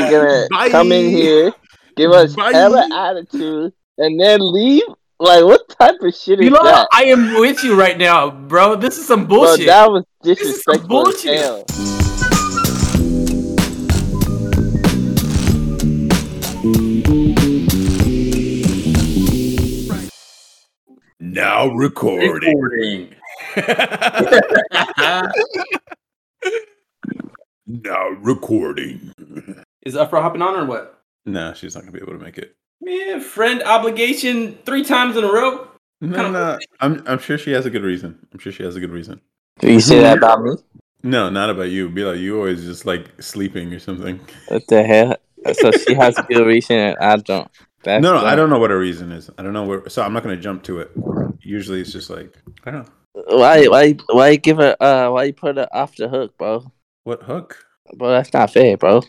She's gonna come in here, give us hella attitude, and then leave. Like, what type of shit is that? I am with you right now, bro. This is some bullshit. Bro, that was disrespectful. This is some bullshit. Now recording. Now recording. Is Afra hopping on or what? No, she's not gonna be able to make it. Man, friend obligation 3 times in a row. No. I'm sure she has a good reason. Do you say that about me? No, not about you. Be like, you always just like sleeping or something. What the hell? So she has a good reason, and I don't. No, I don't know what her reason is. I don't know where. So I'm not gonna jump to it. Usually it's just like, I don't know. Why give her? Why you put her off the hook, bro? What hook? Bro, that's not fair, bro.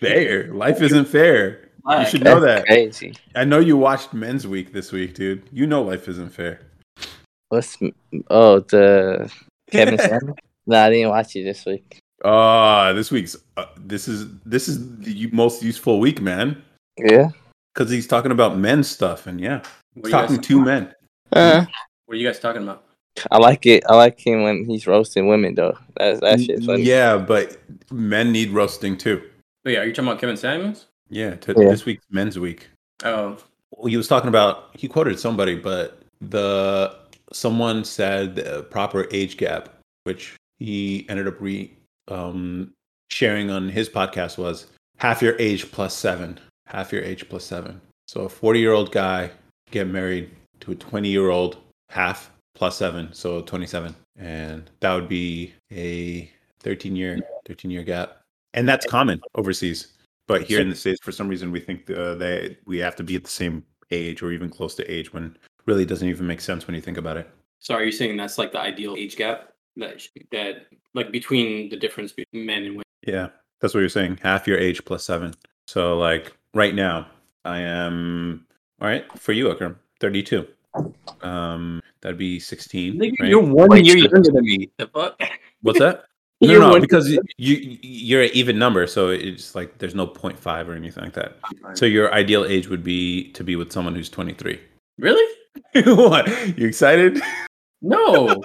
Fair. Life isn't fair. You should know that. Crazy. I know you watched Men's Week this week, dude. You know life isn't fair. The Kevin Samuels? No, I didn't watch you this week. This week's this is the most useful week, man. Yeah. Because he's talking about men's stuff, and yeah, talking to men. What are you guys talking about? I like it. I like him when he's roasting women, though. That shit's funny. Yeah, but men need roasting too. Oh yeah, are you talking about Kevin Samuels? Yeah, this week's Men's Week. Oh, he was talking about. He quoted somebody, but someone said the proper age gap, which he ended up sharing on his podcast was half your age plus 7. Half your age plus 7. So a 40-year-old guy get married to a 20-year-old, half plus 7, so 27, and that would be a 13-year gap, and that's common overseas. But here in the States, for some reason, we think that we have to be at the same age or even close to age, when really doesn't even make sense when you think about it. So are you saying that's like the ideal age gap that like between the difference between men and women? Yeah, that's what you're saying. Half your age plus 7. So like. Right now, I am, all right, for you, Akram, 32. That'd be 16. Nigga, right? You're 1 year younger than me. The fuck? What's that? No, because you're an even number, so it's like there's no 0.5 or anything like that. So your ideal age would be to be with someone who's 23. Really? What? You excited? No.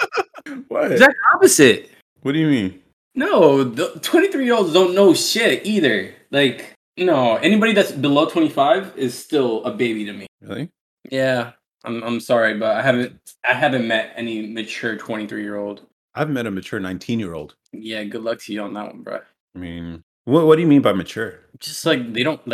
What? Exact opposite. What do you mean? No, the 23-year-olds don't know shit either. Like... No, anybody that's below 25 is still a baby to me. Really? Yeah. I'm sorry, but I haven't met any mature 23-year-old. I've met a mature 19-year-old. Yeah, good luck to you on that one, bro. I mean, what do you mean by mature? Just like they don't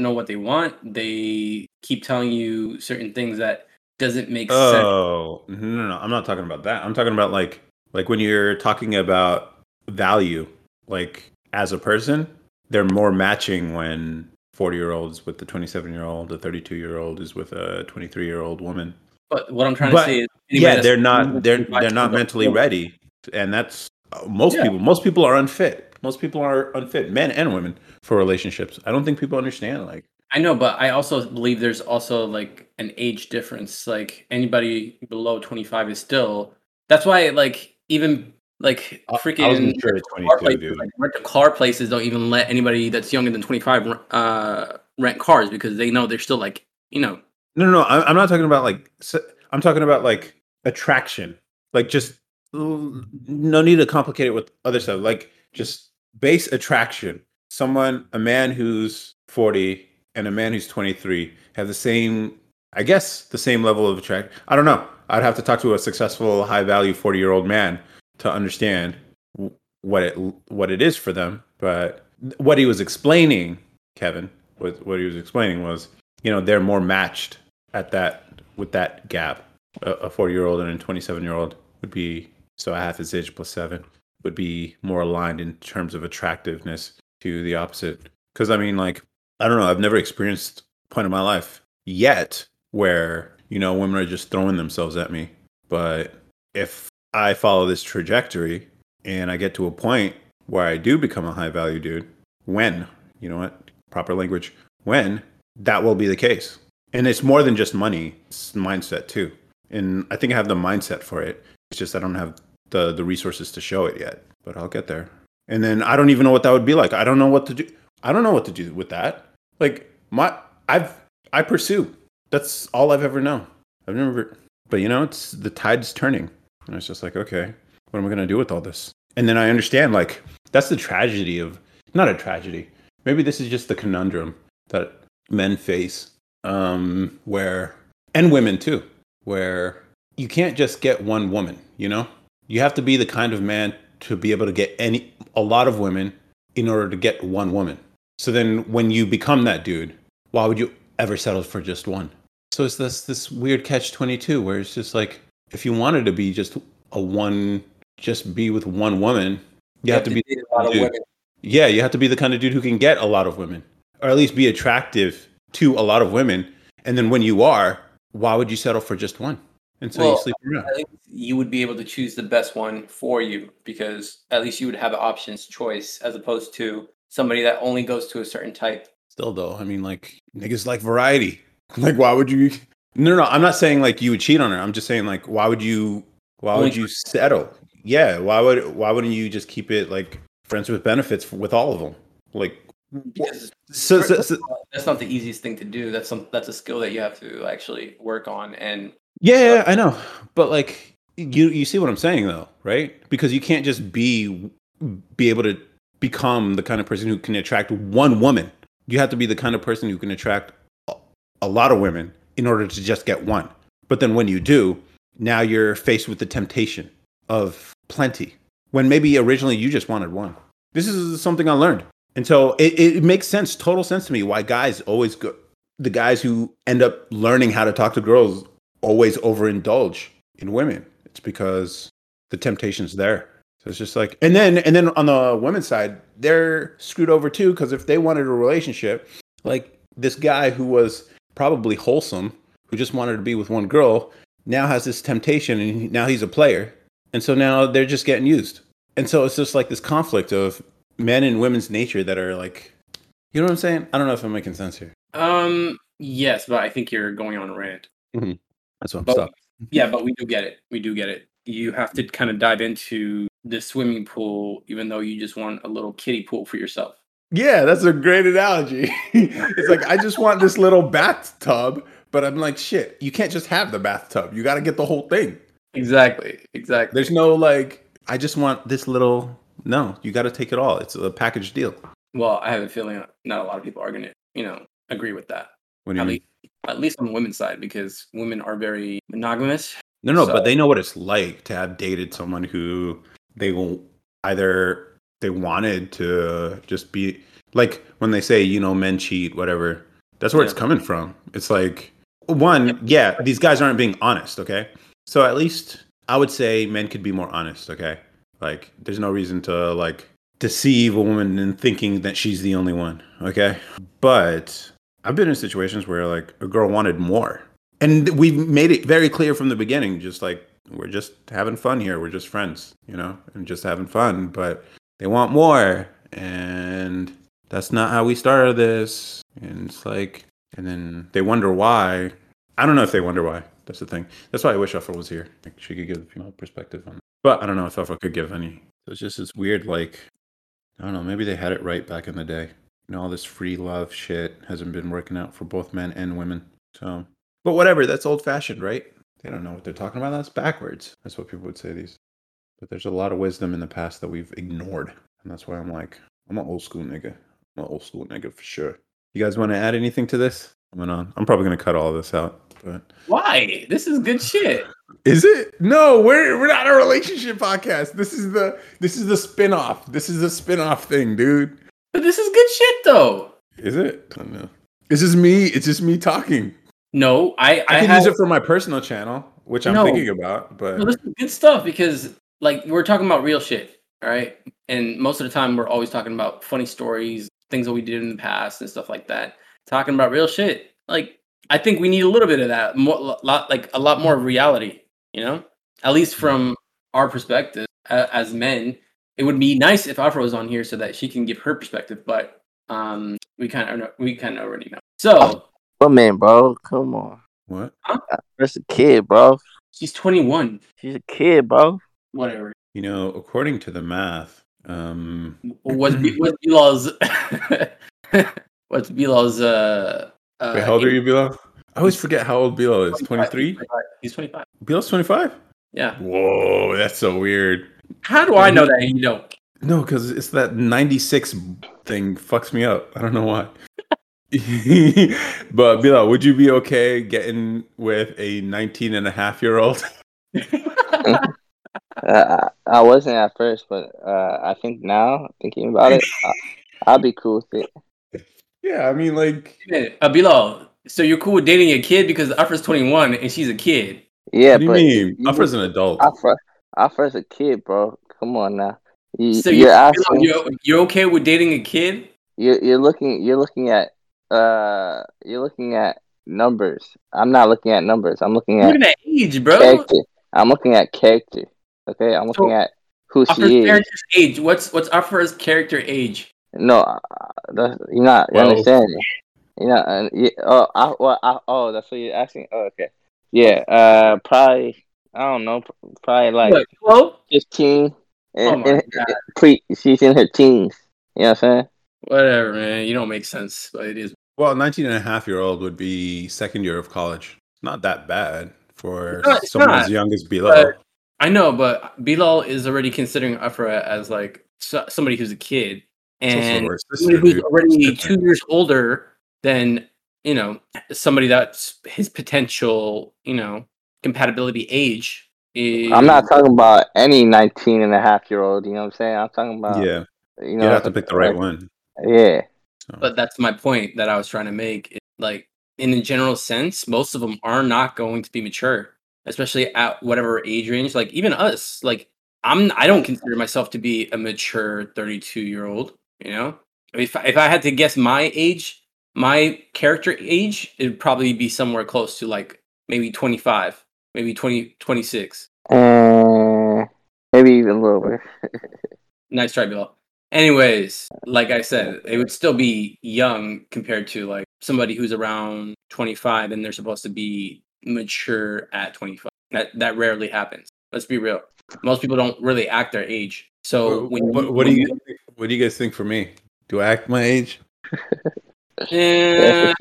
know what they want. They keep telling you certain things that doesn't make sense. Oh, no, I'm not talking about that. I'm talking about like when you're talking about value, like as a person. They're more matching when 40-year-olds with the 27-year-old, a 32-year-old is with a 23-year-old woman. But what I'm trying to say is, yeah, they're not mentally ready, and that's most people. Most people are unfit. Men and women, for relationships. I don't think people understand. Like, I know, but I also believe there's also like an age difference. Like anybody below 25 is still. That's why, like, even. Like freaking, I was mature at 22, places, dude. Like, rent a car places don't even let anybody that's younger than 25 rent cars because they know they're still like, you know. No. I'm not talking about like. I'm talking about like attraction. Like just no need to complicate it with other stuff. Like just base attraction. A man who's 40 and a man who's 23 have the same. I guess the same level of attraction. I don't know. I'd have to talk to a successful, high value 40-year-old man to understand what it is for them. But what he was explaining, Kevin, was, you know, they're more matched at that with that gap. A 40-year-old and a 27-year-old would be, so half his age plus 7 would be more aligned in terms of attractiveness to the opposite. Because I mean, like, I don't know, I've never experienced a point in my life yet where, you know, women are just throwing themselves at me. But if I follow this trajectory and I get to a point where I do become a high value dude, when, you know what, proper language, when that will be the case. And it's more than just money, it's mindset too. And I think I have the mindset for it. It's just I don't have the resources to show it yet, but I'll get there. And then I don't even know what that would be like. I don't know what to do. I don't know what to do with that. Like I pursue. That's all I've ever known. I've never, but you know, it's the tide's turning, and it's just like, okay, what am I gonna do with all this? And then I understand, like, that's the tragedy of, not a tragedy. Maybe this is just the conundrum that men face, where, and women too, where you can't just get one woman. You know, you have to be the kind of man to be able to get a lot of women in order to get one woman. So then when you become that dude, why would you ever settle for just one? So it's this weird catch-22 where it's just like, if you wanted to be just be with one woman, you have to be a lot of women. Yeah, you have to be the kind of dude who can get a lot of women, or at least be attractive to a lot of women. And then when you are, why would you settle for just one? And so you sleep around. I think you would be able to choose the best one for you, because at least you would have an options choice as opposed to somebody that only goes to a certain type. Still though, I mean, like, niggas like variety. Like, why would you? No. I'm not saying like you would cheat on her. I'm just saying like, why would you settle? Yeah. Why wouldn't you just keep it like friends with benefits with all of them? Like, so that's not the easiest thing to do. That's a skill that you have to actually work on. And yeah, I know. But like, you see what I'm saying though, right? Because you can't just be able to become the kind of person who can attract one woman. You have to be the kind of person who can attract a lot of women in order to just get one. But then when you do, now you're faced with the temptation of plenty, when maybe originally you just wanted one. This is something I learned. And so it makes sense, total sense to me, why guys always go, the guys who end up learning how to talk to girls always overindulge in women. It's because the temptation's there. So it's just like, and then on the women's side, they're screwed over too, because if they wanted a relationship, like this guy who was probably wholesome, who just wanted to be with one girl, now has this temptation, and now he's a player. And so now they're just getting used. And so it's just like this conflict of men and women's nature that are like, you know what I'm saying? I don't know if I'm making sense here. Yes, but I think you're going on a rant. Mm-hmm. That's what I'm stopping. Yeah, but we do get it. You have to kind of dive into the swimming pool, even though you just want a little kiddie pool for yourself. Yeah, that's a great analogy. It's like, I just want this little bathtub, but I'm like, shit, you can't just have the bathtub. You got to get the whole thing. Exactly. There's no like, I just want this little, no, you got to take it all. It's a package deal. Well, I have a feeling not a lot of people are going to, agree with that. What do you mean? At least on the women's side, because women are very monogamous. No, but they know what it's like to have dated someone who they will either... They wanted to just be like, when they say, men cheat, whatever, that's where it's coming from. It's like, one, yeah, these guys aren't being honest. Okay. So at least I would say men could be more honest. Okay. Like, there's no reason to like deceive a woman in thinking that she's the only one. Okay. But I've been in situations where like a girl wanted more, and we've made it very clear from the beginning, just like, we're just having fun here. We're just friends, and just having fun. But they want more, and that's not how we started this. And it's like, and then they wonder why. I don't know if they wonder why. That's the thing. That's why I wish Afra was here. Like, she could give a female perspective on that. But I don't know if Afra could give any. So it's just this weird, like, I don't know, maybe they had it right back in the day. All this free love shit hasn't been working out for both men and women. So, but whatever, that's old-fashioned, right? They don't know what they're talking about. That's backwards. That's what people would say these. But there's a lot of wisdom in the past that we've ignored. And that's why I'm like, I'm an old school nigga. I'm an old school nigga for sure. You guys want to add anything to this? I'm probably going to cut all of this out. But... Why? This is good shit. Is it? No, we're not a relationship podcast. This is the spin-off. This is the spin-off thing, dude. But this is good shit, though. Is it? I don't know. It's just me talking. No, I can use it for my personal channel, which I'm thinking about. But this is good stuff, because... Like, we're talking about real shit, all right? And most of the time, we're always talking about funny stories, things that we did in the past and stuff like that. Talking about real shit. Like, I think we need a little bit of that. A lot more reality, At least from our perspective as men. It would be nice if Afra was on here so that she can give her perspective, but we kind of already know. So. What man, bro? Come on. What? Huh? That's a kid, bro. She's 21. She's a kid, bro. Whatever. According to the math, What's Bilal's? Wait, how old are you, Bilal? I always forget how old Bilal is. 23. He's 25. Bilal's 25. Yeah. Whoa, that's so weird. How do I know that? You don't. No, because it's that 96 thing fucks me up. I don't know why. But Bilal, would you be okay getting with a 19-and-a-half-year-old? I wasn't at first, but I think now, thinking about it, I'll be cool with it. Yeah, I mean, like... Bilal, so you're cool with dating a kid because Afra's 21 and she's a kid. Yeah, but... What do you mean? Afra's an adult. Afra's a kid, bro. Come on now. You're okay with dating a kid? You're looking at numbers. I'm not looking at numbers. I'm looking at age, bro. Character. I'm looking at character. Okay, I'm looking at who she is. Age. What's Afra's character age? No, you're not. You understand? That's what you're asking. Oh, okay. Yeah. Probably. I don't know. Probably like 15. She's in her teens. You know what I'm saying? Whatever, man. You don't make sense, but it is. Well, a 19-and-a-half-year-old would be second year of college. Not that bad for someone as young as Bilal. I know, but Bilal is already considering Afra as like somebody who's a kid and somebody who's already 2 years older than, you know, somebody that's his potential, you know, compatibility age. I'm not talking about any 19-and-a-half-year-old, you know what I'm saying? I'm talking about... Yeah, you know, you have to pick the right one. Yeah. So. But that's my point that I was trying to make. Like, in a general sense, most of them are not going to be mature, especially at whatever age range. Like, even us. Like, I don't consider myself to be a mature 32-year-old, you know? If I had to guess my age, my character age, it would probably be somewhere close to, like, maybe 25. Maybe 20, 26. Maybe even lower. Nice try, Bill. Anyways, like I said, it would still be young compared to like somebody who's around 25 and they're supposed to be mature at 25. That rarely happens. Let's be real. Most people don't really act their age. So what do you guys think for me? Do I act my age? Yeah.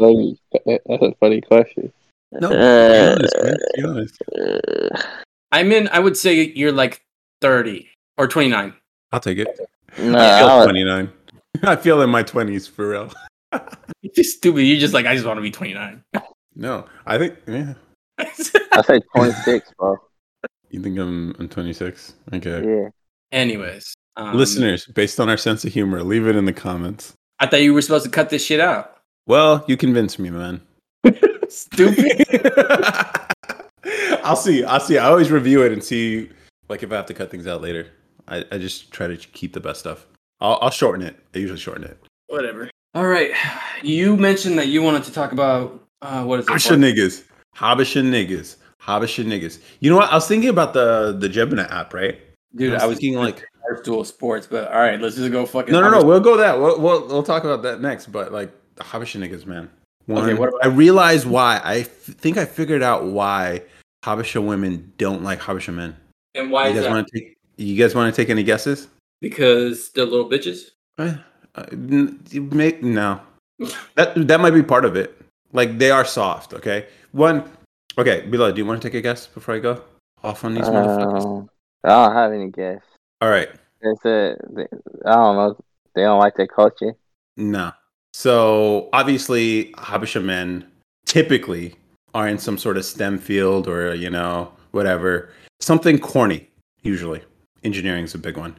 That's a funny question. No, be honest. I would say you're like 30 or 29. I'll take it. No, I feel 29. I feel in my 20s for real. You're just stupid. You're just like, I just want to be 29. No, I think, yeah. I say 26, bro. You think I'm 26? Okay. Yeah. Anyways. Listeners, based on our sense of humor, leave it in the comments. I thought you were supposed to cut this shit out. Well, you convinced me, man. Stupid. I'll see. I always review it and see, like, if I have to cut things out later. I just try to keep the best stuff. I'll shorten it. I usually shorten it. Whatever. All right. You mentioned that you wanted to talk about what is it? Habesha niggas. You know what? I was thinking about the Jebena app, right? Dude, I was thinking like Barstool Sports, but all right, let's just go fucking. No. We'll go that. We'll talk about that next. But like the Habesha niggas, man. Okay, I realized why. I think I figured out why Habesha women don't like Habesha men. And why is that? You guys want to take any guesses? Because they're little bitches? No. That might be part of it. Like, they are soft, okay? Okay, Bilal, do you want to take a guess before I go off on these motherfuckers? I don't have any guess. All right. I don't know. They don't like their culture? No. So, obviously, Habesha men typically are in some sort of STEM field or, you know, whatever. Something corny, usually. Engineering is a big one.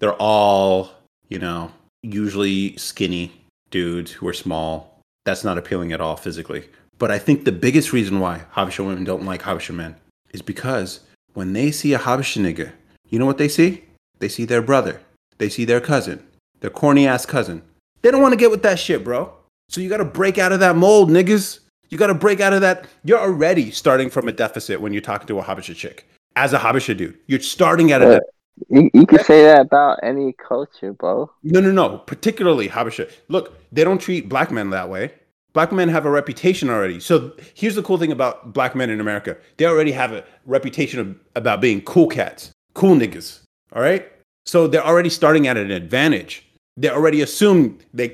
They're all, you know, usually skinny dudes who are small. That's not appealing at all physically. But I think the biggest reason why Habesha women don't like Habesha men is because when they see a Habesha nigga, you know what they see? They see their brother. They see their cousin. Their corny-ass cousin. They don't want to get with that shit, bro. So you got to break out of that mold, niggas. You got to break out of that. You're already starting from a deficit when you're talking to a Habesha chick. As a Habesha dude, you're starting out of that. You can say that about any culture, bro. No. Particularly Habesha. Look, they don't treat black men that way. Black men have a reputation already. So here's the cool thing about black men in America. They already have a reputation about being cool cats. Cool niggas. All right? So they're already starting at an advantage. They already assume a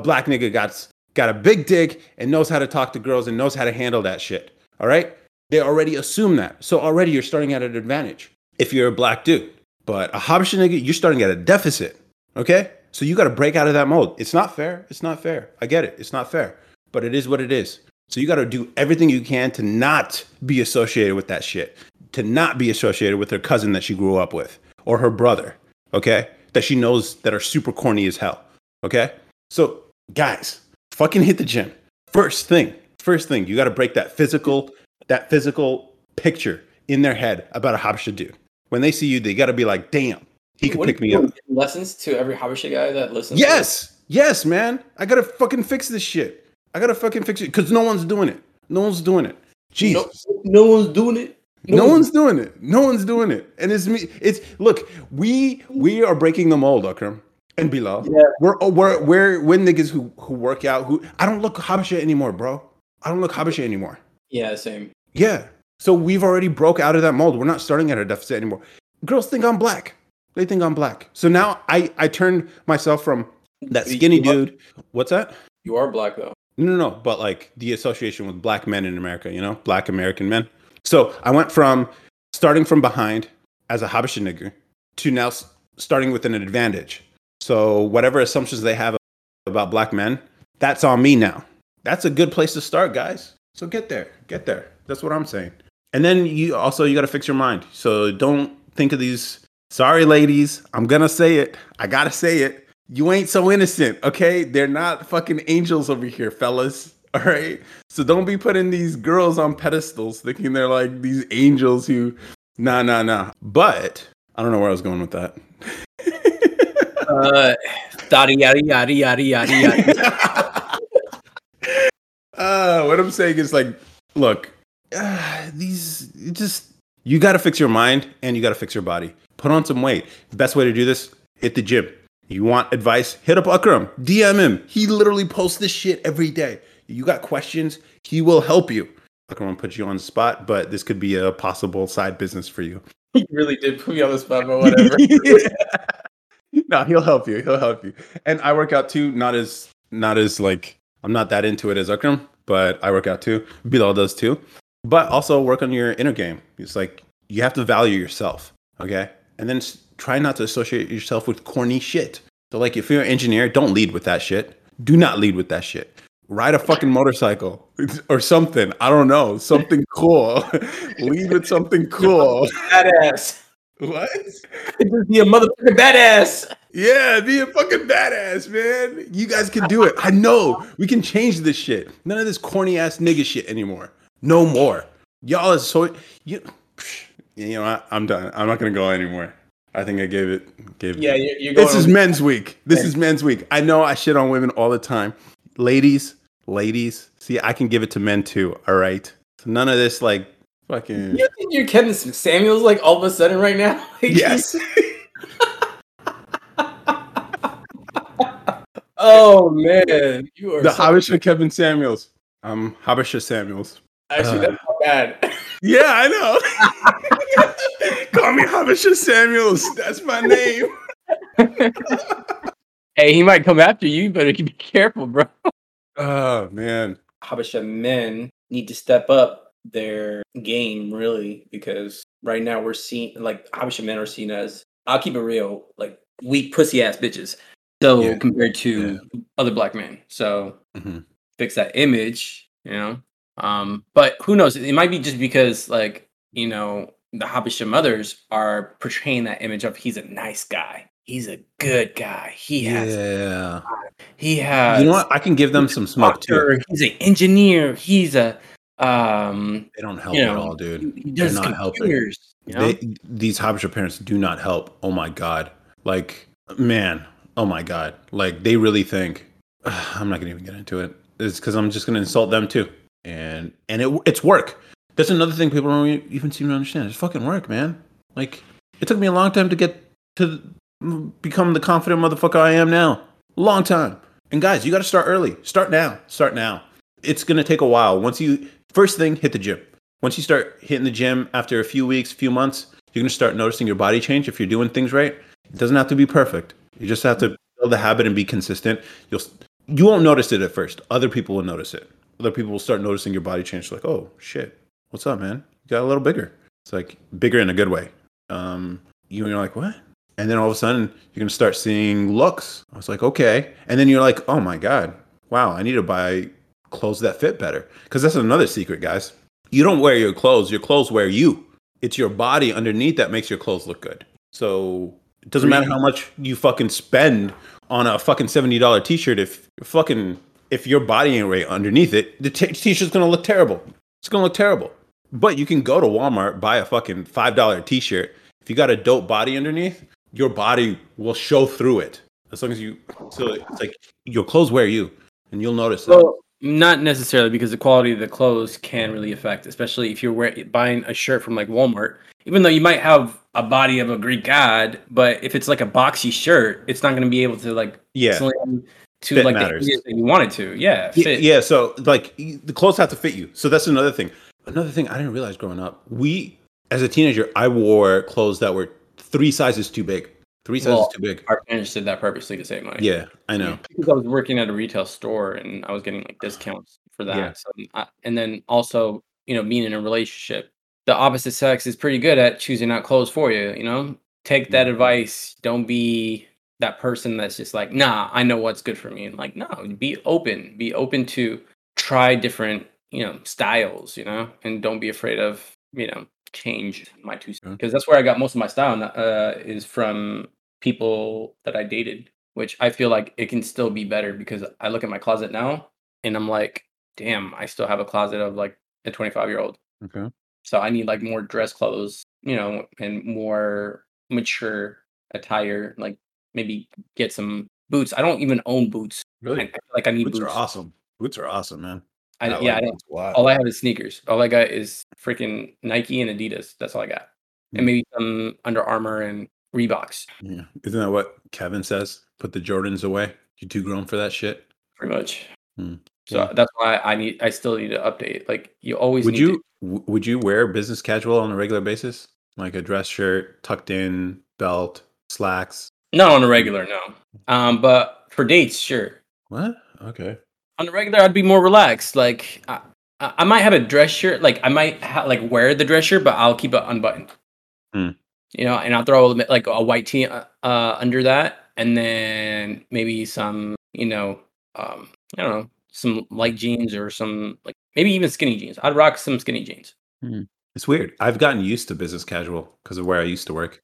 black nigga got a big dick and knows how to talk to girls and knows how to handle that shit. All right? They already assume that. So already you're starting at an advantage if you're a black dude. But a Habesha nigga, you're starting at a deficit. Okay? So you got to break out of that mold. It's not fair. It's not fair. I get it. It's not fair. But it is what it is. So you got to do everything you can to not be associated with that shit. To not be associated with her cousin that she grew up with. Or her brother. Okay? That she knows that are super corny as hell. Okay? So, guys, fucking hit the gym. First thing, you got to break that physical picture in their head about a Habesha dude. When they see you, they got to be like, damn, he could pick me up. Lessons to every Habesha guy that listens. Yes, man. I got to fucking fix this shit. Because no one's doing it. Jesus. No one's doing it. No one's doing it. And it's me. It's look, we are breaking the mold, Akram and Bilal. Yeah. We're niggas who work out. I don't look Habesha anymore, bro. Yeah, same. Yeah. So we've already broke out of that mold. We're not starting at a deficit anymore. Girls think I'm black. They think I'm black. So now I turned myself from that skinny dude. What's that? You are black though. No. But like the association with black men in America, you know, black American men. So I went from starting from behind as a Habesha nigger to now starting with an advantage. So whatever assumptions they have about black men, that's on me now. That's a good place to start, guys. So get there. That's what I'm saying. And then you got to fix your mind. So don't think of these. Sorry, ladies. I'm going to say it. I got to say it. You ain't so innocent. Okay. They're not fucking angels over here, fellas. All right. So don't be putting these girls on pedestals thinking they're like these angels who nah. But I don't know where I was going with that. What I'm saying is like, look, you got to fix your mind and you got to fix your body. Put on some weight. The best way to do this, hit the gym. You want advice? Hit up Akram. DM him. He literally posts this shit every day. You got questions? He will help you. Akram will put you on the spot, but this could be a possible side business for you. He really did put me on the spot, but whatever. No, he'll help you. And I work out too. Not as like, I'm not that into it as Akram, but I work out too. Bilal does too. But also work on your inner game. It's like, you have to value yourself, okay? And then try not to associate yourself with corny shit. So like, if you're an engineer, don't lead with that shit. Do not lead with that shit. Ride a fucking motorcycle or something. I don't know. Something cool. Lead with something cool. Badass. What? Just be a motherfucking badass. Yeah, be a fucking badass, man. You guys can do it. I know. We can change this shit. None of this corny ass nigga shit anymore. No more. Y'all is so... I'm done. I'm not going to go anymore. I think I gave it. Yeah, you're going... This is Men's Week. I know I shit on women all the time. Ladies. See, I can give it to men too, all right? So none of this like fucking... You think you're Kevin Samuels like all of a sudden right now? Like, yes. Oh, man. You are the so Habesha good. Kevin Samuels. I'm Habesha Samuels. Actually, that's not bad. Yeah, I know. Call me Habesha Samuels. That's my name. Hey, he might come after you, but you be careful, bro. Oh, man. Habesha men need to step up their game, really, because right now we're seen, like, Habesha men are seen as, I'll keep it real, like, weak pussy-ass bitches. So yeah. Compared to other black men. So fix that image, you know. But who knows? It might be just because, like, you know, the Habesha mothers are portraying that image of he's a nice guy. He's a good guy. He has. You know what? I can give them some smoke too. He's an engineer. He's a. They don't help at all, dude. They're not helping. You know? These Habesha parents do not help. Oh my god! Like, man. Oh my god! Like, they really think. I'm not gonna even get into it. It's because I'm just gonna insult them too. And it's work. That's another thing people don't even seem to understand. It's fucking work, man. Like, it took me a long time to get to become the confident motherfucker I am now. Long time. And guys, you got to start early. Start now. It's gonna take a while. First thing, hit the gym. Once you start hitting the gym after a few weeks, few months, you're gonna start noticing your body change if you're doing things right. It doesn't have to be perfect. You just have to build the habit and be consistent. You won't notice it at first. Other people will notice it. Other people will start noticing your body change. Like, oh, shit. What's up, man? You got a little bigger. It's like bigger in a good way. You're like, what? And then all of a sudden, you're going to start seeing looks. I was like, okay. And then you're like, oh, my God. Wow, I need to buy clothes that fit better. Because that's another secret, guys. You don't wear your clothes. Your clothes wear you. It's your body underneath that makes your clothes look good. So it doesn't matter how much you fucking spend on a fucking $70 t-shirt. If your body ain't right underneath it, the t-shirt's going to look terrible. It's going to look terrible. But you can go to Walmart, buy a fucking $5 t-shirt. If you got a dope body underneath, your body will show through it. As long as so it's like your clothes wear you, and you'll notice that. Well, not necessarily, because the quality of the clothes can really affect, especially if you're buying a shirt from like Walmart. Even though you might have a body of a Greek god, but if it's like a boxy shirt, it's not going to be able to like slim to fit like matters. The that you want it to. Yeah, fit. Yeah. So like the clothes have to fit you. So that's another thing. Another thing I didn't realize growing up, as a teenager, I wore clothes that were three sizes too big. Our parents did that purposely to save money. Yeah, I know. Because I was working at a retail store and I was getting like discounts for that. Yeah. So, and then also, being in a relationship, the opposite sex is pretty good at choosing out clothes for you. Take that advice. Don't be that person that's just like, nah, I know what's good for me. And like, no, be open. Be open to try different, styles. And don't be afraid of, change my two, because that's where I got most of my style is from people that I dated, which I feel like it can still be better, because I look at my closet now and I'm like, damn, I still have a closet of like a 25-year-old. Okay. So I need like more dress clothes, and more mature attire, like maybe get some boots. I don't even own boots. Really? I feel like I need boots. Boots are awesome. Boots are awesome, man. All I have is sneakers. All I got is freaking Nike and Adidas. That's all I got. And maybe some Under Armour and Reeboks. Yeah. Isn't that what Kevin says? Put the Jordans away. You're too grown for that shit. Pretty much. Mm. So that's why I still need to update. Like you always would need would you wear business casual on a regular basis? Like a dress shirt, tucked in, belt, slacks? Not on a regular, no. But for dates, sure. What? Okay. On the regular, I'd be more relaxed. Like, I might have a dress shirt. Like, I might wear the dress shirt, but I'll keep it unbuttoned. Mm. And I'll throw like a white tee under that, and then maybe some, I don't know, some light jeans or some like maybe even skinny jeans. I'd rock some skinny jeans. Mm. It's weird. I've gotten used to business casual because of where I used to work.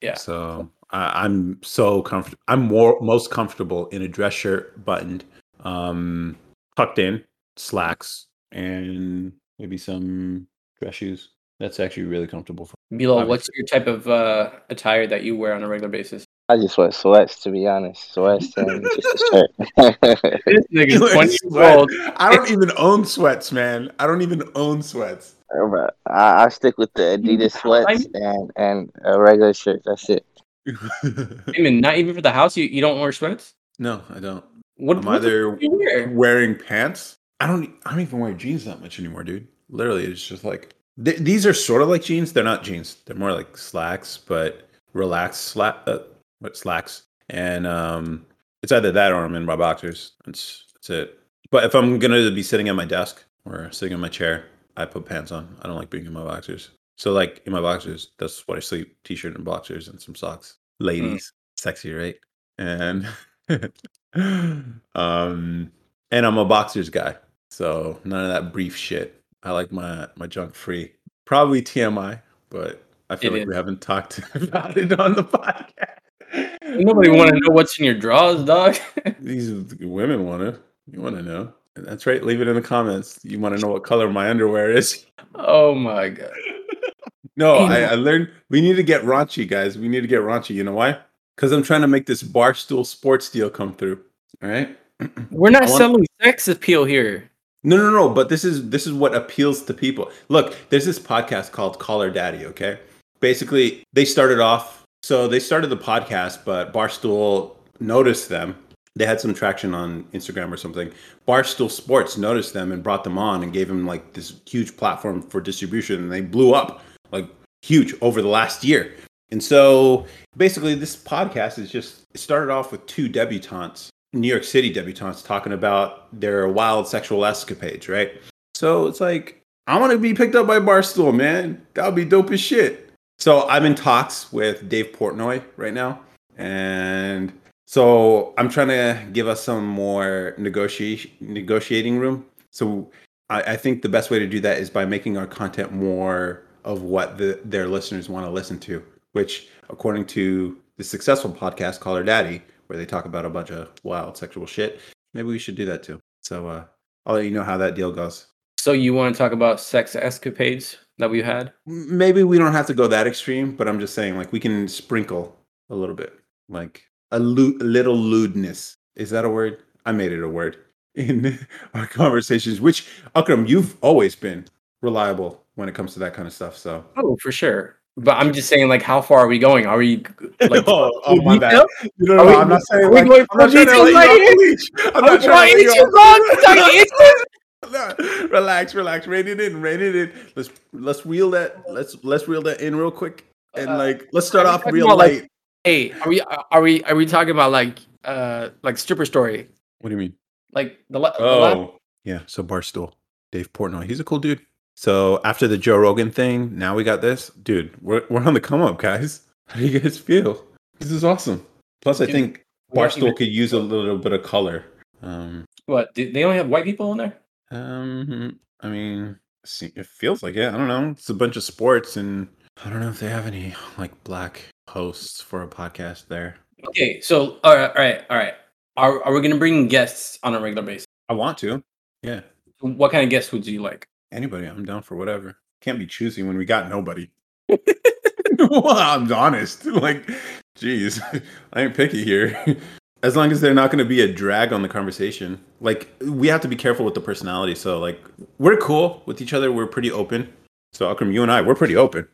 Yeah. So I'm so comfortable. I'm most comfortable in a dress shirt, buttoned, tucked in, slacks, and maybe some dress shoes. That's actually really comfortable for me. Bilal, what's your type of attire that you wear on a regular basis? I just wear sweats, to be honest. Sweats and just a shirt. This nigga's 20 years old. I don't even own sweats, man. I stick with the Adidas sweats and a regular shirt. That's it. Not even for the house? You don't wear sweats? No, I don't. I'm either wearing pants. I don't even wear jeans that much anymore, dude. Literally, it's just like these are sort of like jeans. They're not jeans. They're more like slacks, but relaxed slacks. And it's either that or I'm in my boxers. That's it. But if I'm gonna be sitting at my desk or sitting in my chair, I put pants on. I don't like being in my boxers. So like in my boxers, that's what I sleep: t-shirt and boxers and some socks. Ladies, sexy, right? And. And I'm a boxers guy, so none of that brief shit. I like my junk free. Probably TMI, but I feel like we haven't talked about it on the podcast. Nobody want to know what's in your drawers, dog. These women want to know. That's right. Leave it in the comments. You want to know what color my underwear is? Oh my god. No, I learned we need to get raunchy, guys. We need to get raunchy. You know why? Because I'm trying to make this Barstool Sports deal come through. All right. We're not selling sex appeal here. No. But this is what appeals to people. Look, there's this podcast called Call Her Daddy. Okay. Basically, they started the podcast, but Barstool noticed them. They had some traction on Instagram or something. Barstool Sports noticed them and brought them on and gave them like this huge platform for distribution. And they blew up like huge over the last year. And so basically this podcast is just, it started off with two debutantes, New York City debutantes, talking about their wild sexual escapades, right? So it's like, I want to be picked up by Barstool, man. That would be dope as shit. So I'm in talks with Dave Portnoy right now. And so I'm trying to give us some more negotiating room. So I think the best way to do that is by making our content more of what their listeners want to listen to, which according to the successful podcast, Call Her Daddy, where they talk about a bunch of wild sexual shit, maybe we should do that too. So I'll let you know how that deal goes. So you want to talk about sex escapades that we had? Maybe we don't have to go that extreme, but I'm just saying like we can sprinkle a little bit, like a little lewdness. Is that a word? I made it a word in our conversations, which, Akram, you've always been reliable when it comes to that kind of stuff. So, oh, for sure. But I'm just saying, like, how far are we going? Are we like, oh my bad. No, I'm not saying like, I'm not trying to leech. I'm not trying to leech. Relax. Rein it in. Let's reel that in real quick. And like, let's start off real light. Like, hey, are we talking about like stripper story? What do you mean? Like yeah. So Barstool, Dave Portnoy, he's a cool dude. So after the Joe Rogan thing, now we got this. Dude, we're on the come up, guys. How do you guys feel? This is awesome. Plus, dude, I think Barstool could use a little bit of color. What? They only have white people in there? I mean, it feels like it. I don't know. It's a bunch of sports, and I don't know if they have any like black hosts for a podcast there. Okay, so all right. Are we going to bring guests on a regular basis? I want to. Yeah. What kind of guests would you like? Anybody, I'm down for whatever. Can't be choosy when we got nobody. Well, I'm honest. Like, geez, I ain't picky here. As long as they're not going to be a drag on the conversation. Like, we have to be careful with the personality. So, like, we're cool with each other. We're pretty open. So, Akram, you and I, we're pretty open.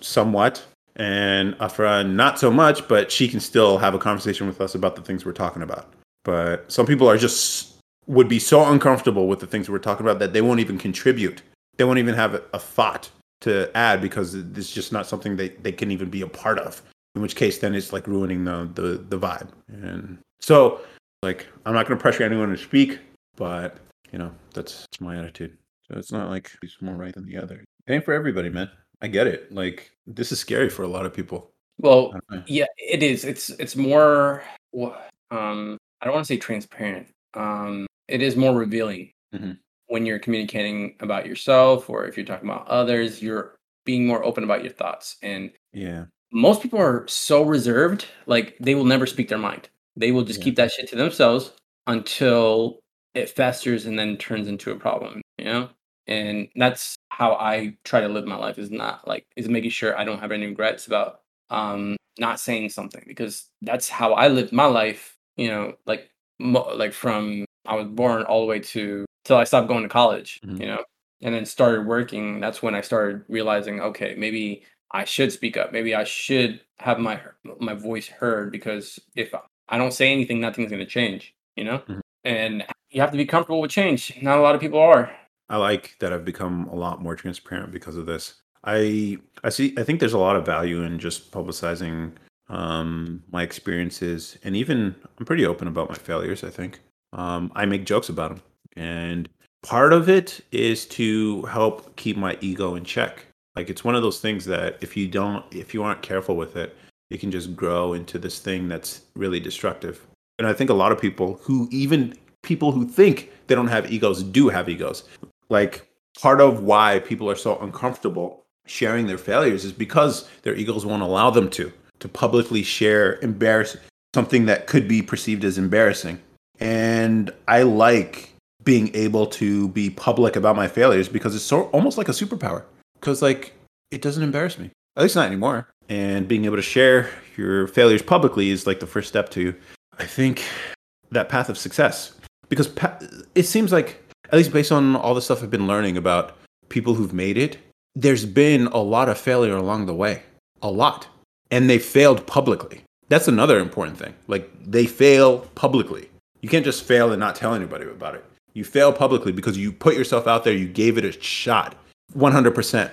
Somewhat. And Afra, not so much, but she can still have a conversation with us about the things we're talking about. But some people are just... would be so uncomfortable with the things we're talking about that they won't even contribute. They won't even have a thought to add because it's just not something they can even be a part of. In which case, then it's like ruining the vibe. And so, like, I'm not going to pressure anyone to speak, but, you know, that's my attitude. So it's not like it's more right than the other. It ain't for everybody, man. I get it. Like, this is scary for a lot of people. Well, yeah, it is. It's more, I don't want to say transparent. It is more revealing when you're communicating about yourself, or if you're talking about others, you're being more open about your thoughts. And yeah, most people are so reserved, like they will never speak their mind. They will just keep that shit to themselves until it festers and then turns into a problem, you know? And that's how I try to live my life, is not like, is making sure I don't have any regrets about, not saying something, because that's how I lived my life, you know, like from I was born all the way to till I stopped going to college, you know, and then started working. That's when I started realizing, okay, maybe I should speak up. Maybe I should have my voice heard, because if I don't say anything, nothing's going to change, you know, and you have to be comfortable with change. Not a lot of people are. I like that I've become a lot more transparent because of this. I think there's a lot of value in just publicizing my experiences, and even I'm pretty open about my failures. I think I make jokes about them, and part of it is to help keep my ego in check. Like, it's one of those things that if you aren't careful with it, it can just grow into this thing that's really destructive. And I think a lot of people who, even people who think they don't have egos, do have egos. Like, part of why people are so uncomfortable sharing their failures is because their egos won't allow them to publicly share something that could be perceived as embarrassing. And I like being able to be public about my failures because it's so almost like a superpower, because like it doesn't embarrass me, at least not anymore. And being able to share your failures publicly is like the first step to, I think, that path of success, because it seems like, at least based on all the stuff I've been learning about people who've made it, there's been a lot of failure along the way, a lot. And they failed publicly. That's another important thing. Like, they fail publicly. You can't just fail and not tell anybody about it. You fail publicly because you put yourself out there. You gave it a shot, 100%,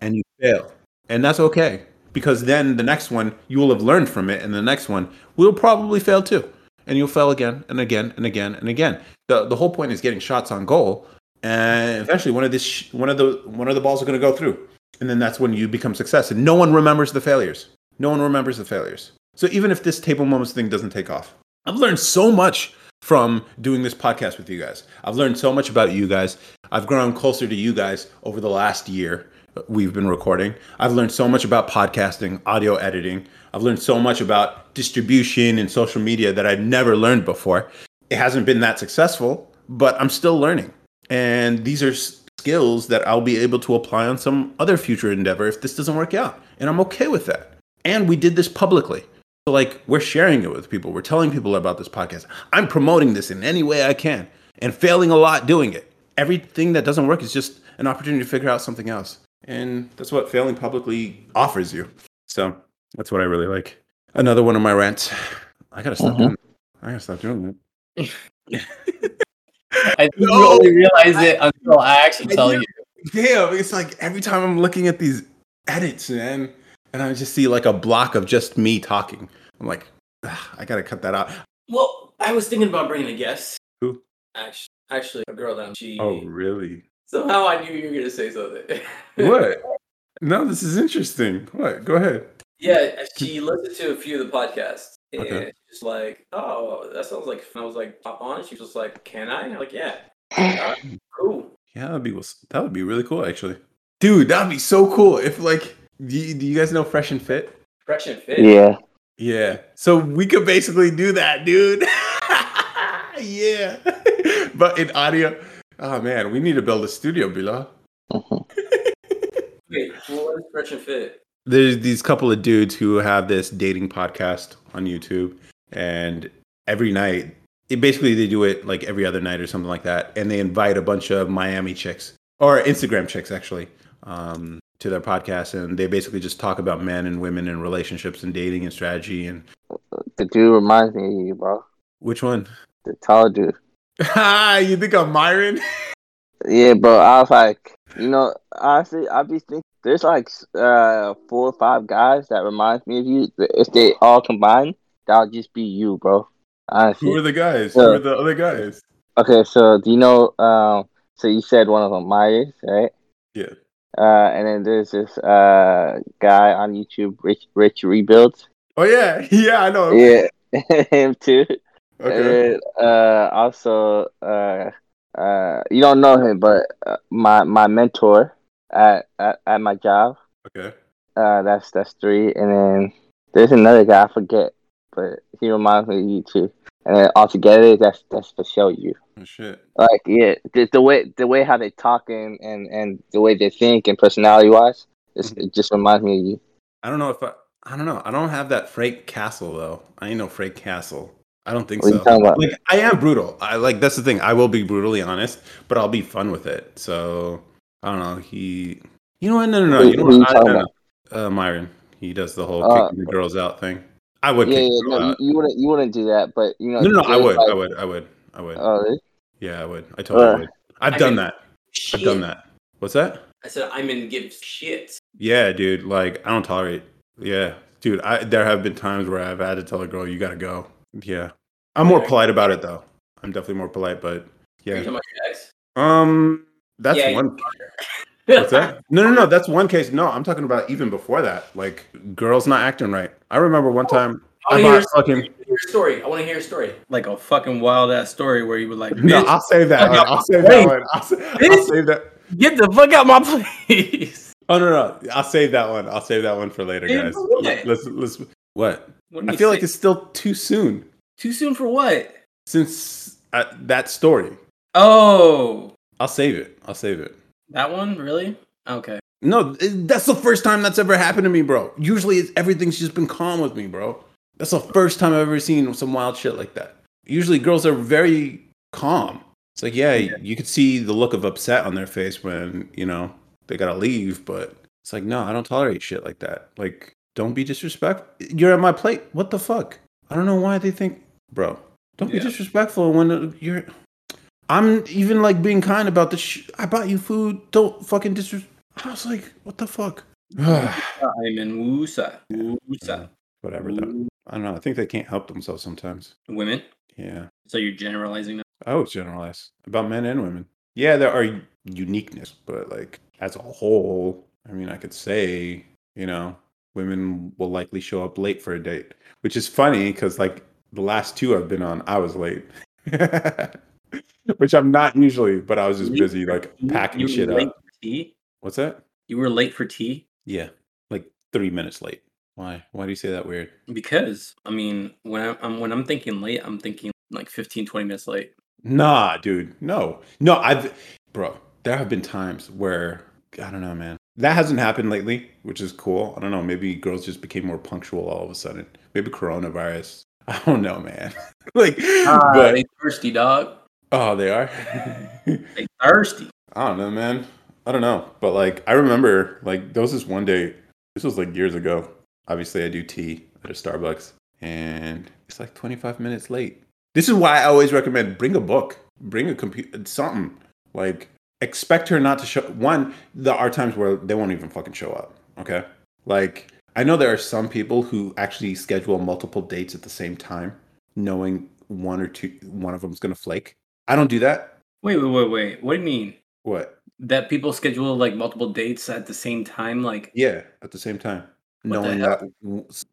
and you fail. And that's okay. because then the next one you will have learned from it, and the next one will probably fail too, and you'll fail again and again and again and again. The whole point is getting shots on goal, and eventually one of the balls are going to go through, and then that's when you become success. And no one remembers the failures. No one remembers the failures. So even if this table moments thing doesn't take off, I've learned so much from doing this podcast with you guys. I've learned so much about you guys. I've grown closer to you guys over the last year we've been recording. I've learned so much about podcasting, audio editing. I've learned so much about distribution and social media that I've never learned before. It hasn't been that successful, but I'm still learning. And these are skills that I'll be able to apply on some other future endeavor if this doesn't work out. And I'm okay with that. And we did this publicly. So like, we're sharing it with people. We're telling people about this podcast. I'm promoting this in any way I can and failing a lot doing it. Everything that doesn't work is just an opportunity to figure out something else. And that's what failing publicly offers you. So that's what I really like. Another one of my rants. I got to stop doing that. I got to stop doing that. I didn't really realize it until I actually tell you. Damn, it's like every time I'm looking at these edits, man, and I just see like a block of just me talking. I'm like, I got to cut that out. Well, I was thinking about bringing a guest. Who? Actually, a girl that she... Oh, really? Somehow I knew you were going to say something. What? No, this is interesting. What? Go ahead. Yeah, she listened to a few of the podcasts. And she's like, oh, that sounds like... I was like, pop on. She was just like, can I? And I'm like, yeah. Right, cool. Yeah, that would be really cool, actually. Dude, that would be so cool if like... Do you guys know Fresh and Fit? Fresh and Fit? Yeah. So we could basically do that, dude. Yeah. But in audio, oh man, we need to build a studio, Bilal. Wait, what is Fresh and Fit? There's these couple of dudes who have this dating podcast on YouTube. And every night, they do it like every other night or something like that. And they invite a bunch of Miami chicks, or Instagram chicks, actually. To their podcast, and they basically just talk about men and women and relationships and dating and strategy. And the dude reminds me of you, bro. Which one? The tall dude. You think I'm Myron? Yeah, bro. I was like, you know, honestly, I be thinking there's like 4 or 5 guys that reminds me of you. If they all combine, that'll just be you, bro. Honestly. Who are the guys? Who are the other guys? Okay, so do you know? So you said one of them, Myers, right? Yeah. And then there's this guy on YouTube, Rich Rebuilds. Oh yeah, I know. Yeah, him too. Okay. And, also, you don't know him, but my mentor at my job. Okay. That's 3, and then there's another guy I forget, but he reminds me of you too. And then altogether, that's for show you. Oh, shit. Like, yeah, the way how they talk and the way they think and personality wise, it just reminds me of you. I don't know if I don't know. I don't have that Frank Castle though. I ain't no Frank Castle. I don't think so. Like, I am brutal. I like that's the thing. I will be brutally honest, but I'll be fun with it. So I don't know. You know what? No. You know what? Myron. He does the whole kicking the girls out thing. I would. Yeah, you wouldn't do that, but you know. No, I would. Oh, yeah, I would. I totally would. I've done that. What's that? I said I'm in give shit. Yeah, dude. Like I don't tolerate. Yeah, dude. There have been times where I've had to tell a girl, "You gotta go." Yeah, I'm more polite about it though. I'm definitely more polite, but yeah. Are you talking about your ex? That's one. What's that? No. That's one case. No, I'm talking about even before that. Like, girls not acting right. I remember one time. I bought I want to hear a story. Like a fucking wild ass story where you were like, no, I'll save that. I'll save that one. I'll save that. Get the fuck out my place. Oh, no. I'll save that one. I'll save that one for later, guys. Let's. What? I feel like it's still too soon. Too soon for what? Since that story. Oh. I'll save it. That one? Really? Okay. No, that's the first time that's ever happened to me, bro. Usually everything's just been calm with me, bro. That's the first time I've ever seen some wild shit like that. Usually girls are very calm. It's like, yeah, you could see the look of upset on their face when, you know, they gotta leave. But it's like, no, I don't tolerate shit like that. Like, don't be disrespectful. You're at my plate. What the fuck? I don't know why they think, bro, don't be disrespectful when you're... I'm even like being kind about this. I bought you food. Don't fucking disrespect. I was like, what the fuck? Whatever, though. I don't know. I think they can't help themselves sometimes. Women? Yeah. So you're generalizing them? I always generalize about men and women. Yeah, there are uniqueness, but like as a whole, I mean, I could say, you know, women will likely show up late for a date, which is funny because like the last two I've been on, I was late. Which I'm not usually, but I was just busy like packing shit up. Tea? What's that? You were late for tea? Yeah, like 3 minutes late. Why? Why do you say that weird? Because, I mean, when I'm thinking late, I'm thinking like 15, 20 minutes late. Nah, dude. No, there have been times where, I don't know, man. That hasn't happened lately, which is cool. I don't know. Maybe girls just became more punctual all of a sudden. Maybe coronavirus. I don't know, man. But they thirsty, dog. Oh, they are? They thirsty. I don't know, man. I don't know. But like, I remember like there was this one day, this was like years ago. Obviously, I do tea at a Starbucks and it's like 25 minutes late. This is why I always recommend bring a book, bring a computer, something. Like, expect her not to show. One, there are times where they won't even fucking show up. Okay. Like, I know there are some people who actually schedule multiple dates at the same time, knowing one of them is going to flake. I don't do that. Wait. What do you mean? What? That people schedule like multiple dates at the same time? Like, yeah, at the same time. Knowing that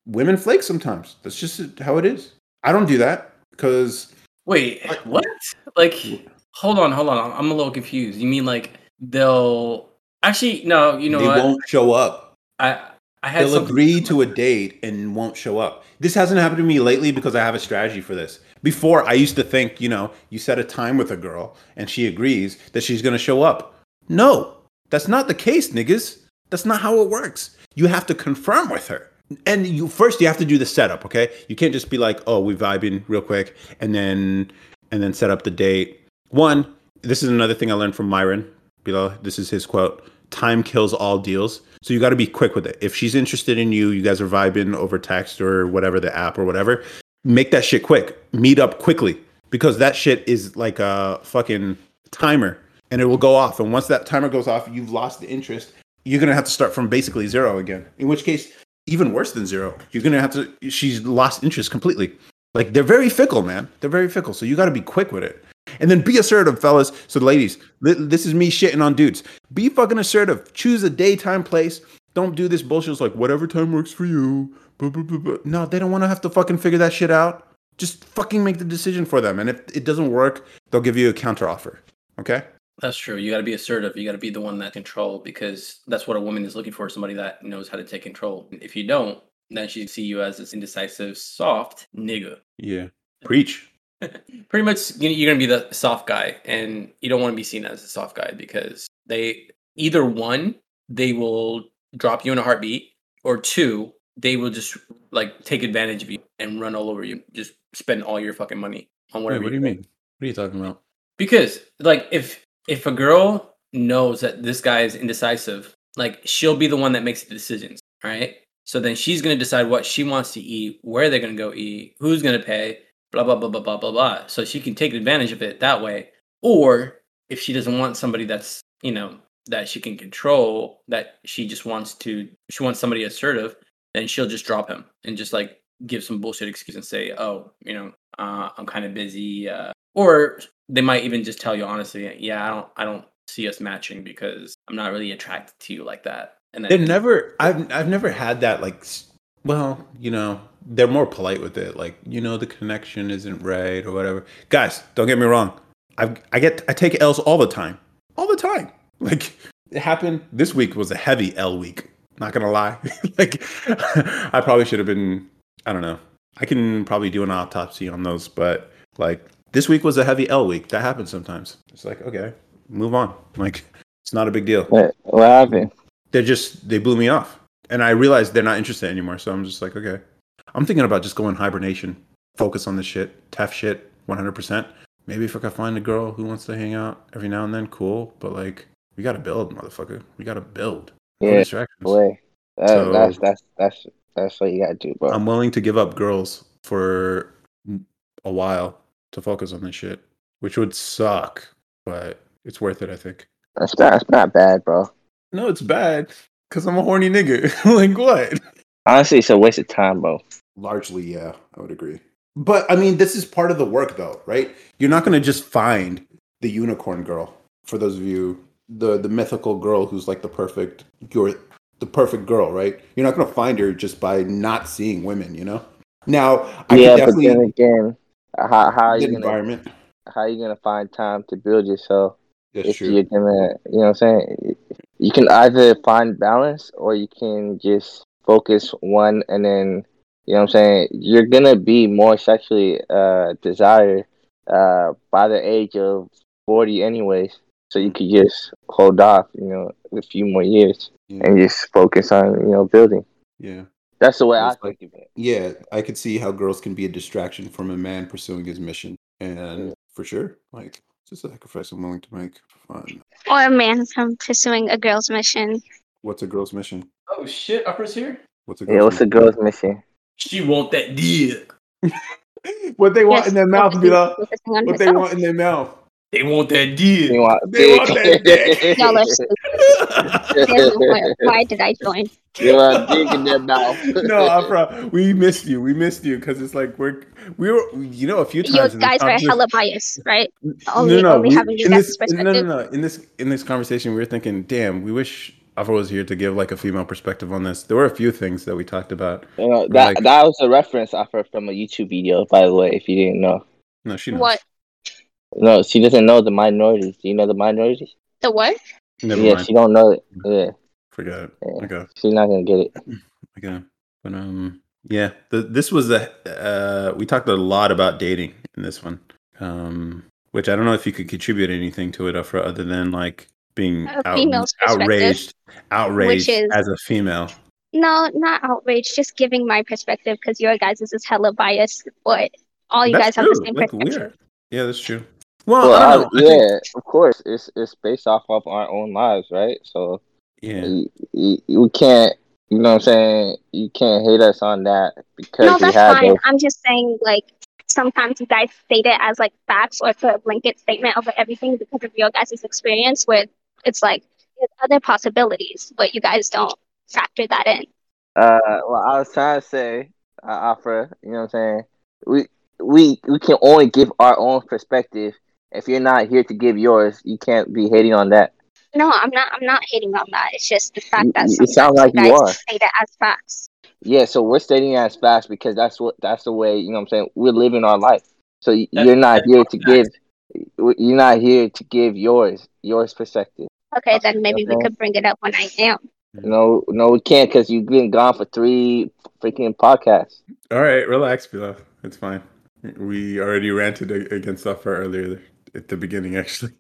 women flake sometimes. That's just how it is. I don't do that because. Wait, what? Like, hold on. I'm a little confused. You mean like they'll actually? No, you know they won't show up. They'll agree to a date and won't show up. This hasn't happened to me lately because I have a strategy for this. Before, I used to think, you know, you set a time with a girl and she agrees that she's going to show up. No, that's not the case, niggas. That's not how it works. You have to confirm with her. And you have to do the setup, okay? You can't just be like, oh, we vibing real quick and then set up the date. One, this is another thing I learned from Myron. Bilal, this is his quote. Time kills all deals. So you got to be quick with it. If she's interested in you, you guys are vibing over text or whatever, the app or whatever, make that shit quick. Meet up quickly because that shit is like a fucking timer and it will go off. And once that timer goes off, you've lost the interest. You're going to have to start from basically zero again, in which case, even worse than zero. You're going to have to, she's lost interest completely. Like, they're very fickle, man. They're very fickle. So you got to be quick with it. And then be assertive, fellas. So ladies, this is me shitting on dudes. Be fucking assertive. Choose a daytime place. Don't do this bullshit. It's like, whatever time works for you. Blah, blah, blah, blah. No, they don't want to have to fucking figure that shit out. Just fucking make the decision for them. And if it doesn't work, they'll give you a counter offer. Okay? That's true. You got to be assertive. You got to be the one that control because that's what a woman is looking for, somebody that knows how to take control. If you don't, then she see you as this indecisive, soft nigga. Yeah. Preach. Pretty much, you're going to be the soft guy, and you don't want to be seen as a soft guy because they will drop you in a heartbeat, or two, they will just like take advantage of you and run all over you. Just spend all your fucking money on whatever. Wait, what do you mean? What are you talking about? Because like if a girl knows that this guy is indecisive, like she'll be the one that makes the decisions. All right. So then she's going to decide what she wants to eat, where they're going to go eat, who's going to pay. Blah, blah, blah, blah, blah, blah, blah. So she can take advantage of it that way. Or if she doesn't want somebody that's, you know, that she can control, that she wants somebody assertive, then she'll just drop him and just like give some bullshit excuse and say, oh, you know, I'm kind of busy. Or they might even just tell you honestly, yeah, I don't see us matching because I'm not really attracted to you like that. And then I've never had that like, well, you know, they're more polite with it. Like, you know, the connection isn't right or whatever. Guys, don't get me wrong. I take L's all the time. All the time. Like, it happened. This week was a heavy L week. Not going to lie. Like, I probably should have been, I don't know. I can probably do an autopsy on those. But, like, this week was a heavy L week. That happens sometimes. It's like, okay, move on. Like, it's not a big deal. What happened? They blew me off. And I realized they're not interested anymore. So I'm just like, okay. I'm thinking about just going hibernation, focus on this shit, tough shit, 100%. Maybe if I could find a girl who wants to hang out every now and then, cool. But like, we gotta build, motherfucker. We gotta build. Yeah, no distractions. Boy. So that's what you gotta do, bro. I'm willing to give up girls for a while to focus on this shit, which would suck, but it's worth it, I think. That's not bad, bro. No, it's bad. Because I'm a horny nigga. Like, what? Honestly, it's a waste of time, bro. Largely, yeah. I would agree. But, I mean, this is part of the work, though, right? You're not going to just find the unicorn girl. For those of you, the mythical girl who's, like, the perfect girl, right? You're not going to find her just by not seeing women, you know? Now, I yeah, but then again, how are you going to find time to build yourself? That's if true. You're gonna, you know what I'm saying? You can either find balance or you can just focus one and then, you know what I'm saying? You're going to be more sexually desired by the age of 40 anyways. So you could just hold off, you know, a few more years and just focus on, you know, building. Yeah. That's the way I think of it. Yeah, I could see how girls can be a distraction from a man pursuing his mission. And for sure, like, it's a sacrifice I'm willing to make for fun. Or a man from pursuing a girl's mission. What's a girl's mission? Oh, shit, Upper's here? What's a girl's mission? She want that dick. What they want in their mouth, Bilal. What they want in their mouth. They want that dick. They want that dick. No, why did I join? They want dick in their mouth. No, Afra, we missed you. We missed you because it's like we were, you know, a few times. You guys were hella biased, right? In this conversation, we were thinking, damn, we wish Afra was here to give like a female perspective on this. There were a few things that we talked about. You know, that was a reference, Afra, from a YouTube video, by the way, if you didn't know. No, she knows. What? No, she doesn't know the minorities. Do you know the minorities? The what? Never mind. She don't know it. Yeah. Forget it. Yeah. Okay. She's not going to get it. Okay. But, yeah. This was we talked a lot about dating in this one, which I don't know if you could contribute anything to it Afra, other than, like, being outraged as a female. No, not outraged. Just giving my perspective, because your guys' is hella biased, but all you guys have the same perspective. Weird. Yeah, that's true. Well, of course, it's based off of our own lives, right? So yeah, you can't, you know what I'm saying? You can't hate us on that because no, that's fine. I'm just saying, like, sometimes you guys state it as like facts or for a blanket statement over everything because of your guys' experience, where it's like there's other possibilities, but you guys don't factor that in. Well, I was trying to say, Afra, you know what I'm saying? We can only give our own perspective. If you're not here to give yours, you can't be hating on that. No, I'm not hating on that. It's just the fact that it sounds like you are state it as facts. Yeah, so we're stating it as facts because that's the way, you know what I'm saying, we're living our life. So you're not here to give yours perspective. Okay, then maybe we could bring it up when I am. No, we can't because you've been gone for 3 freaking podcasts. All right, relax, Bilal. It's fine. We already ranted against Afra earlier at the beginning, actually.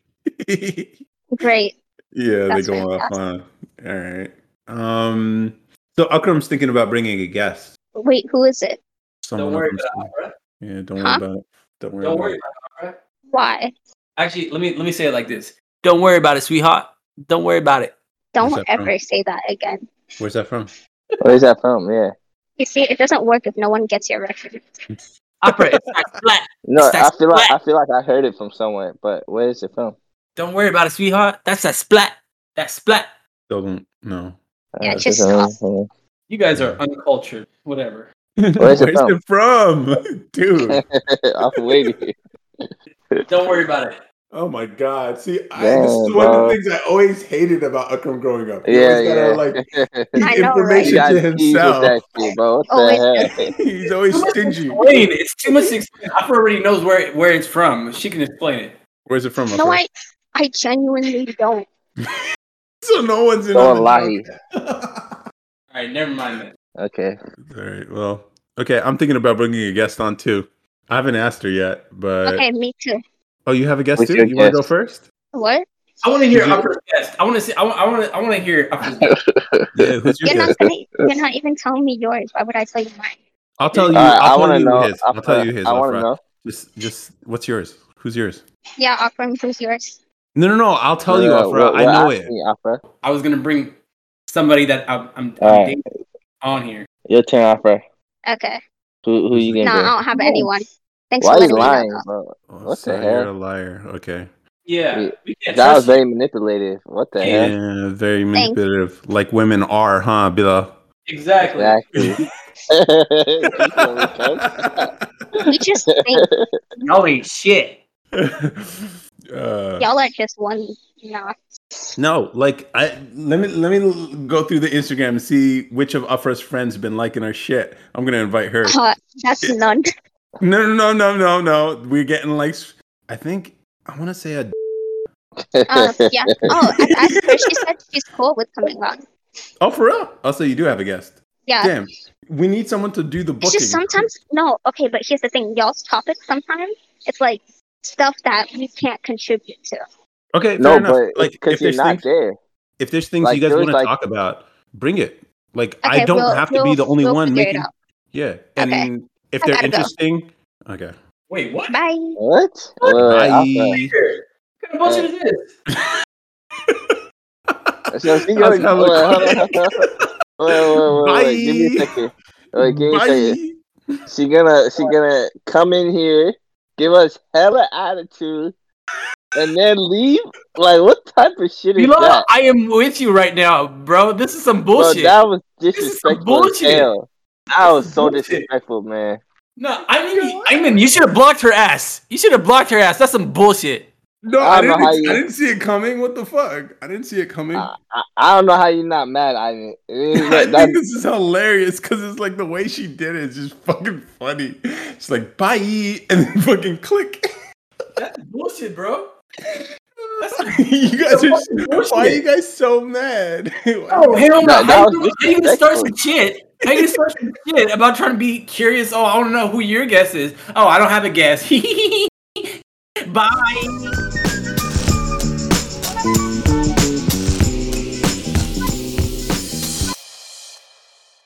Great. Yeah, that's they go off on. All right. So Akram's thinking about bringing a guest. Wait, who is it? Someone don't worry about Afra. Yeah, don't worry about it. Why? Actually, let me say it like this. Don't worry about it, sweetheart. Don't worry about it. Don't ever say that again. Where's that from? Where's that from? Yeah. You see, it doesn't work if no one gets your reference. Opera, it's like flat. No, I feel like I heard it from somewhere, but where is it from? Don't worry about it, sweetheart. That's that splat. That splat. No. Yeah, just stop. You guys are uncultured. Whatever. Where's it from? Dude. I'm waiting. Don't worry about it. Oh my God! See, this is one of the things I always hated about Akram growing up. Like information to himself. He's always stingy. It's too much explain. Afra already knows where it's from. She can explain it. Where's it from? No, I genuinely don't. So no one's in on the All right, never mind that. Okay. All right. Well, okay. I'm thinking about bringing a guest on too. I haven't asked her yet, but okay, me too. Oh, you have a guest too? You want to go first? What? I want to hear Afra's guest. I want to hear Afra's guest. Yeah, you're not even telling me yours. Why would I tell you mine? I'll tell you. I'll tell you his. I want to know. Just what's yours? Who's yours? Yeah, Afra. Who's yours? No. I'll tell you, Afra. I know it. Afra. I was gonna bring somebody that I'm dating on here. Your turn, Afra. Okay. Who you gonna bring? No, I don't have anyone. Thanks. Why are you lying, bro? What the hell? You're a liar. Okay. Yeah. That was very manipulative. What the hell? Yeah, very manipulative. Thanks. Like women are, huh, Bilal? Exactly. We just think. Y'all ain't shit. Y'all are just one knock. No, like let me go through the Instagram and see which of Afra's friends been liking our shit. I'm gonna invite her. That's none. No. We're getting likes. I think I want to say a. Yeah. Oh, I heard she said she's cool with coming on. Oh, for real? Oh, so you do have a guest. Yeah. Damn. We need someone to do the booking. It's just sometimes, no, okay, but here's the thing. Y'all's topics sometimes, it's like stuff that we can't contribute to. Okay, no, fair but like, if there's things, there. If there's things like, you guys want to talk about, bring it. Like, okay, I don't have to be the only one making. Yeah, and okay. If they're interesting, go. Okay. Wait, what? Bye. What? Bye. What kind of bullshit is this? Wait, give me a second. She gonna come in here, give us hella attitude, and then leave? Like, what type of shit is that? I am with you right now, bro. This is some bullshit. Bro, that was disrespectful. This is some bullshit. I was so disrespectful, man. No, I mean, you should have blocked her ass. That's some bullshit. No, I didn't see it coming. What the fuck? I didn't see it coming. I don't know how you're not mad. I think this is hilarious because it's like the way she did it is just fucking funny. She's like, bye, and then fucking click. That's bullshit, bro. Why are you guys so mad? Oh, hell no. How you gonna start some shit about trying to be curious? Oh, I don't know who your guess is. Oh, I don't have a guess. Bye.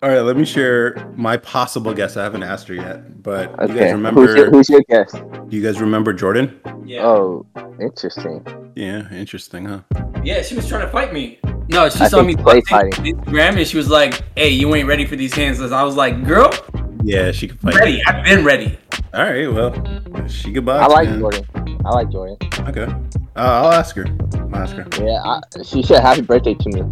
All right, let me share my possible guess. I haven't asked her yet, but okay. You guys remember? Who's your guess? Do you guys remember Jordan? Yeah. Oh, interesting. Yeah, interesting, huh? Yeah, she was trying to fight me. No, she saw me fighting Instagram, and she was like, "Hey, you ain't ready for these hands." I was like, "Girl." Yeah, she could fight. Ready? Me. I've been ready. All right, well, she could box. I like Jordan. Okay, I'll ask her. Yeah, she said happy birthday to me,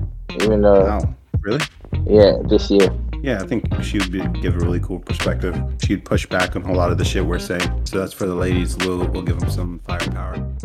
even though. Wow. Really? Yeah, this year. Yeah, I think she would give a really cool perspective. She'd push back on a lot of the shit we're saying. So that's for the ladies. We'll give them some firepower.